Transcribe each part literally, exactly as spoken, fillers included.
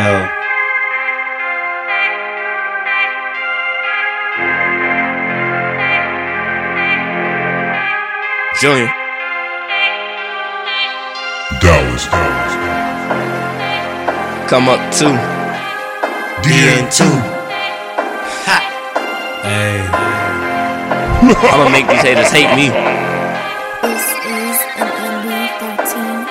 L. Julian Dallas, Dallas. Come up two D N two. Ha. Hey. I'ma make these haters hate me.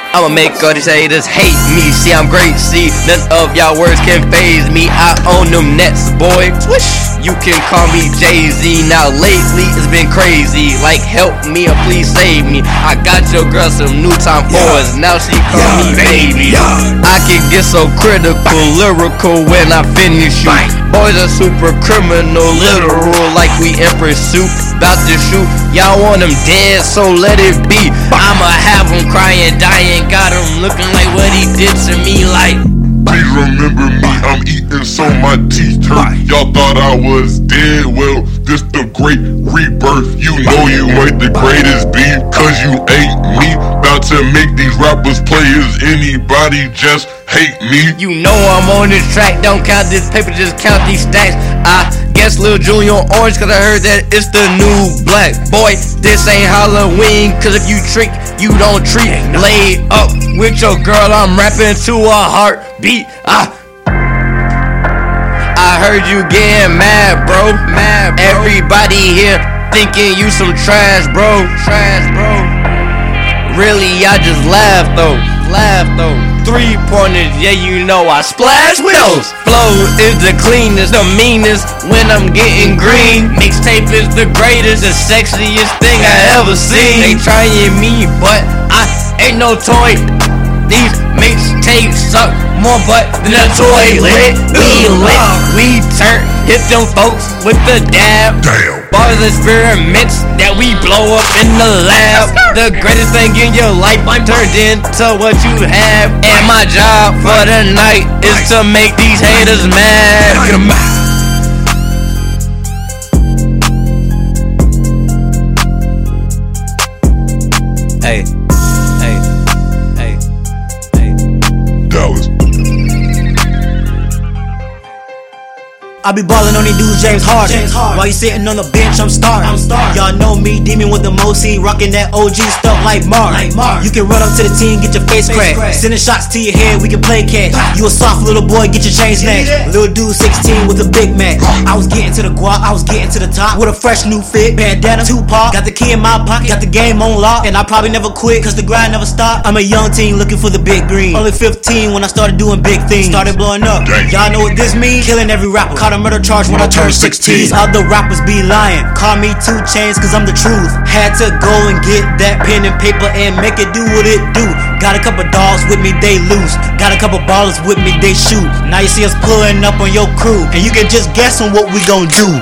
I'ma make all these haters hate me. See, I'm great, see, none of y'all words can faze me. I own them nets, boy. Whoosh. You can call me Jay-Z. Now lately it's been crazy. Like help me or please save me. I got your girl some new time fours. Now she call me baby. I can get so critical, lyrical when I finish you. Boys are super criminal, literal like we in pursuit. About to shoot, y'all want them dead, so let it be. I'ma have them crying, dying. Got him looking like what he did to me. Like please remember me, I'm eating so my teeth hurt. Y'all thought I was dead, well, this the great rebirth. You know you ain't the greatest beef, cause you ain't me. About to make these rappers players, anybody just hate me. You know I'm on this track, don't count this paper, just count these stacks. I guess Lil Junior on orange, cause I heard that it's the new black. Boy, this ain't Halloween, cause if you trick, you don't treat. Laid up with your girl, I'm rapping to a heartbeat. I I heard you getting mad, bro. Mad, bro. Everybody here thinking you some trash, bro. Trash, bro. Really, I just laugh though. Laugh though. Three pointers, yeah, you know I splash with those. Flow is the cleanest, the meanest when I'm getting green. Mixtape is the greatest, the sexiest thing I ever seen. They trying me, but I ain't no toy. These mixtapes suck more butt than a toilet. We lit, we turn, hit them folks with the dab. Damn. Bars experiments that we blow up in the lab. The greatest thing in your life, I'm turned into what you have. And my job for the night is to make these haters mad. Get 'em mad. Hey. I be ballin' on these dudes, James Harden. James Harden. While you sitting on the bench, I'm starting. I'm starting. Y'all know me, demon with the most heat, rockin' that O G stuff like Mark. Like Mark. You can run up to the team, get your face, face cracked. Crack. Sending shots to your head, we can play catch. You a soft little boy, get your chains next. Little dude, sixteen with a big Mac. I was getting to the guap, I was getting to the top with a fresh new fit, bandana, Tupac. Got the key in my pocket, got the game on lock, and I probably never quit cause the grind never stopped. I'm a young teen looking for the big green. Only fifteen when I started doing big things, started blowing up. Dang. Y'all know what this means? Killing every rapper. A murder charge when I turned sixteen. Other rappers be lying. Call me two Chainz cause I'm the truth. Had to go and get that pen and paper and make it do what it do. Got a couple dogs with me, they loose. Got a couple ballers with me, they shoot. Now you see us pulling up on your crew, and you can just guess on what we gon' do.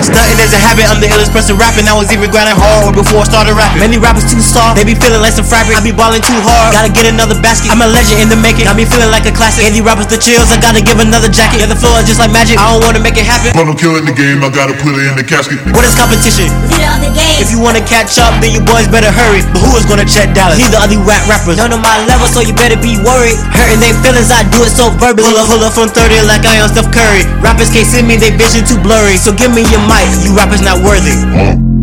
Stuntin' as a habit, I'm the illest person rapping. I was even grinding hard before I started rapping. Many rappers too soft, they be feeling like some fabric. I be ballin' too hard, gotta get another basket. I'm a legend in the making, got me feeling like a classic. Andy rappers the chills, I gotta give another jacket. Yeah, the flow is just like magic, I don't wanna make it happen. But I'm killing the game, I gotta put it in the casket. What is competition? Get out the game. If you wanna catch up, then you boys better hurry. But who is gonna check Dallas? He's the other rap rappers. None of my level, so you better be worried. Hurting they feelings, I do it so verbally. Hula hula from thirty like I am Steph Curry. Rappers can't see me, they vision too blurry. So give me your mic, you rappers not worthy.